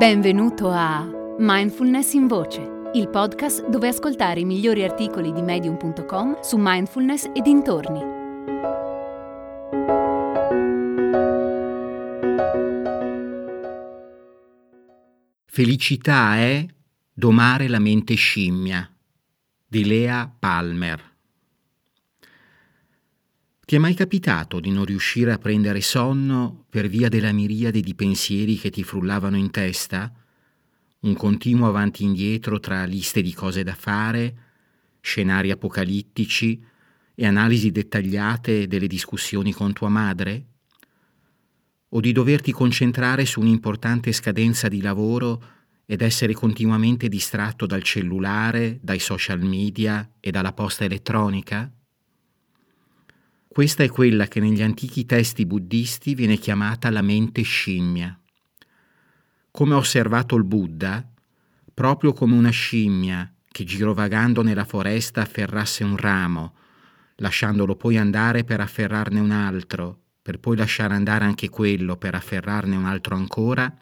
Benvenuto a Mindfulness in Voce, il podcast dove ascoltare i migliori articoli di Medium.com su mindfulness e dintorni. Felicità è domare la mente scimmia, di Leah Palmer. Ti è mai capitato di non riuscire a prendere sonno per via della miriade di pensieri che ti frullavano in testa? Un continuo avanti e indietro tra liste di cose da fare, scenari apocalittici e analisi dettagliate delle discussioni con tua madre? O di doverti concentrare su un'importante scadenza di lavoro ed essere continuamente distratto dal cellulare, dai social media e dalla posta elettronica? Questa è quella che negli antichi testi buddisti viene chiamata la mente scimmia. Come ha osservato il Buddha, proprio come una scimmia che girovagando nella foresta afferrasse un ramo, lasciandolo poi andare per afferrarne un altro, per poi lasciare andare anche quello per afferrarne un altro ancora,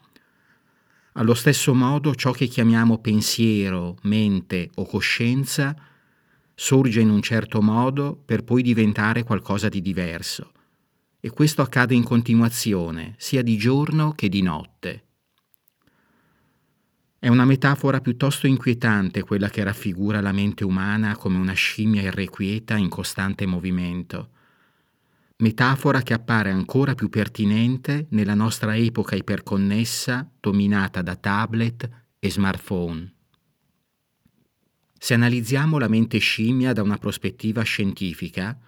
allo stesso modo ciò che chiamiamo pensiero, mente o coscienza sorge in un certo modo per poi diventare qualcosa di diverso. E questo accade in continuazione, sia di giorno che di notte. È una metafora piuttosto inquietante quella che raffigura la mente umana come una scimmia irrequieta in costante movimento. Metafora che appare ancora più pertinente nella nostra epoca iperconnessa, dominata da tablet e smartphone. Se analizziamo la mente scimmia da una prospettiva scientifica,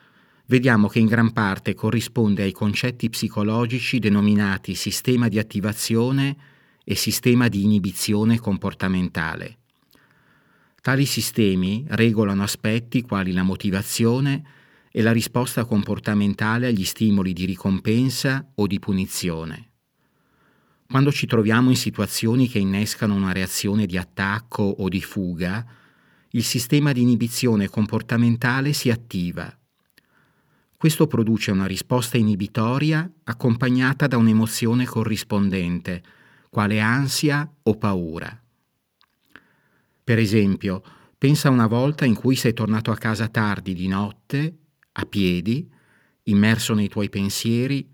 vediamo che in gran parte corrisponde ai concetti psicologici denominati sistema di attivazione e sistema di inibizione comportamentale. Tali sistemi regolano aspetti quali la motivazione e la risposta comportamentale agli stimoli di ricompensa o di punizione. Quando ci troviamo in situazioni che innescano una reazione di attacco o di fuga, il sistema di inibizione comportamentale si attiva. Questo produce una risposta inibitoria accompagnata da un'emozione corrispondente, quale ansia o paura. Per esempio, pensa a una volta in cui sei tornato a casa tardi di notte, a piedi, immerso nei tuoi pensieri,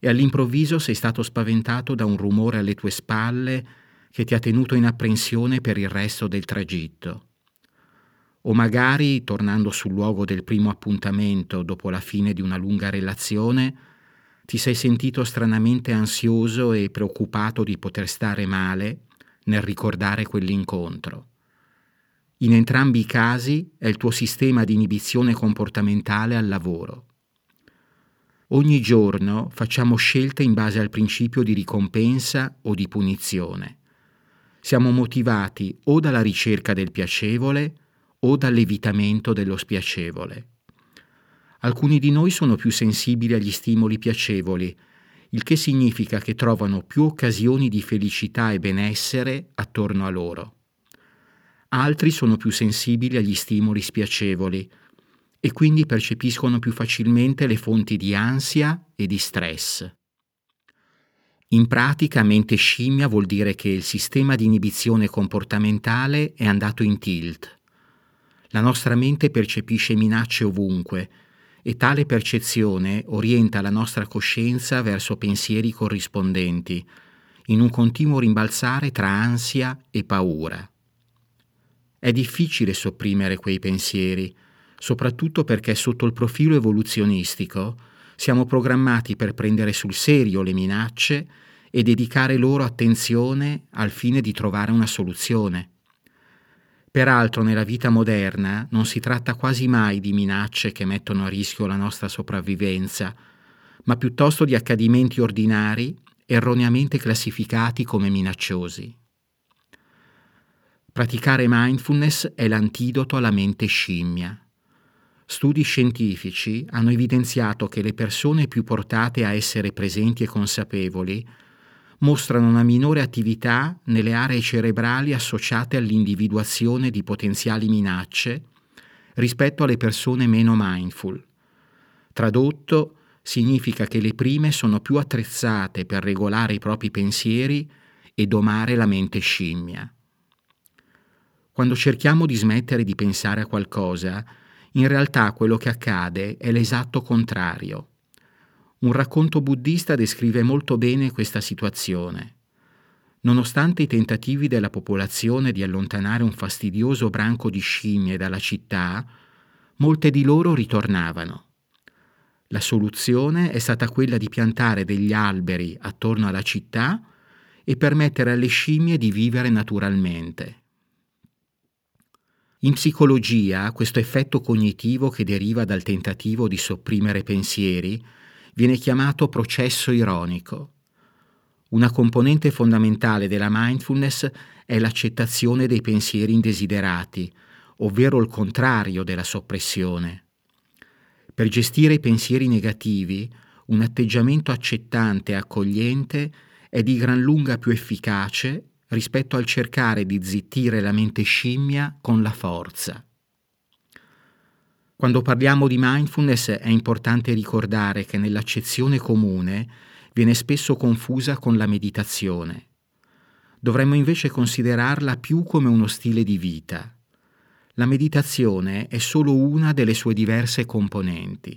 e all'improvviso sei stato spaventato da un rumore alle tue spalle che ti ha tenuto in apprensione per il resto del tragitto. O magari, tornando sul luogo del primo appuntamento dopo la fine di una lunga relazione, ti sei sentito stranamente ansioso e preoccupato di poter stare male nel ricordare quell'incontro. In entrambi i casi è il tuo sistema di inibizione comportamentale al lavoro. Ogni giorno facciamo scelte in base al principio di ricompensa o di punizione. Siamo motivati o dalla ricerca del piacevole o dall'evitamento dello spiacevole. Alcuni di noi sono più sensibili agli stimoli piacevoli, il che significa che trovano più occasioni di felicità e benessere attorno a loro. Altri sono più sensibili agli stimoli spiacevoli e quindi percepiscono più facilmente le fonti di ansia e di stress. In pratica, mente scimmia vuol dire che il sistema di inibizione comportamentale è andato in tilt. La nostra mente percepisce minacce ovunque e tale percezione orienta la nostra coscienza verso pensieri corrispondenti, in un continuo rimbalzare tra ansia e paura. È difficile sopprimere quei pensieri, soprattutto perché sotto il profilo evoluzionistico siamo programmati per prendere sul serio le minacce e dedicare loro attenzione al fine di trovare una soluzione. Peraltro nella vita moderna non si tratta quasi mai di minacce che mettono a rischio la nostra sopravvivenza, ma piuttosto di accadimenti ordinari erroneamente classificati come minacciosi. Praticare mindfulness è l'antidoto alla mente scimmia. Studi scientifici hanno evidenziato che le persone più portate a essere presenti e consapevoli mostrano una minore attività nelle aree cerebrali associate all'individuazione di potenziali minacce rispetto alle persone meno mindful. Tradotto, significa che le prime sono più attrezzate per regolare i propri pensieri e domare la mente scimmia. Quando cerchiamo di smettere di pensare a qualcosa, in realtà quello che accade è l'esatto contrario. Un racconto buddista descrive molto bene questa situazione. Nonostante i tentativi della popolazione di allontanare un fastidioso branco di scimmie dalla città, molte di loro ritornavano. La soluzione è stata quella di piantare degli alberi attorno alla città e permettere alle scimmie di vivere naturalmente. In psicologia, questo effetto cognitivo che deriva dal tentativo di sopprimere pensieri viene chiamato processo ironico. Una componente fondamentale della mindfulness è l'accettazione dei pensieri indesiderati, ovvero il contrario della soppressione. Per gestire i pensieri negativi, un atteggiamento accettante e accogliente è di gran lunga più efficace rispetto al cercare di zittire la mente scimmia con la forza. Quando parliamo di mindfulness è importante ricordare che nell'accezione comune viene spesso confusa con la meditazione. Dovremmo invece considerarla più come uno stile di vita. La meditazione è solo una delle sue diverse componenti.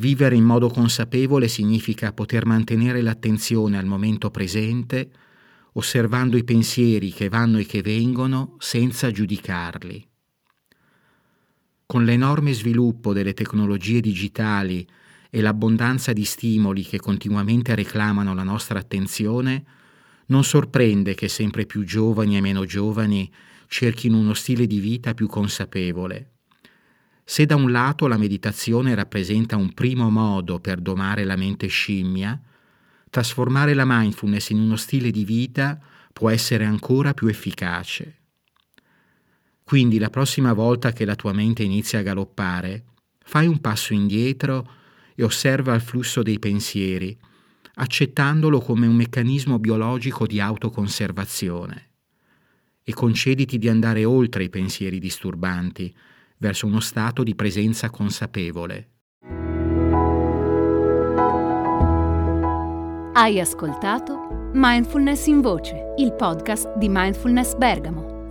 Vivere in modo consapevole significa poter mantenere l'attenzione al momento presente, osservando i pensieri che vanno e che vengono senza giudicarli. Con l'enorme sviluppo delle tecnologie digitali e l'abbondanza di stimoli che continuamente reclamano la nostra attenzione, non sorprende che sempre più giovani e meno giovani cerchino uno stile di vita più consapevole. Se da un lato la meditazione rappresenta un primo modo per domare la mente scimmia, trasformare la mindfulness in uno stile di vita può essere ancora più efficace. Quindi la prossima volta che la tua mente inizia a galoppare, fai un passo indietro e osserva il flusso dei pensieri, accettandolo come un meccanismo biologico di autoconservazione, e concediti di andare oltre i pensieri disturbanti, verso uno stato di presenza consapevole. Hai ascoltato Mindfulness in Voce, il podcast di Mindfulness Bergamo,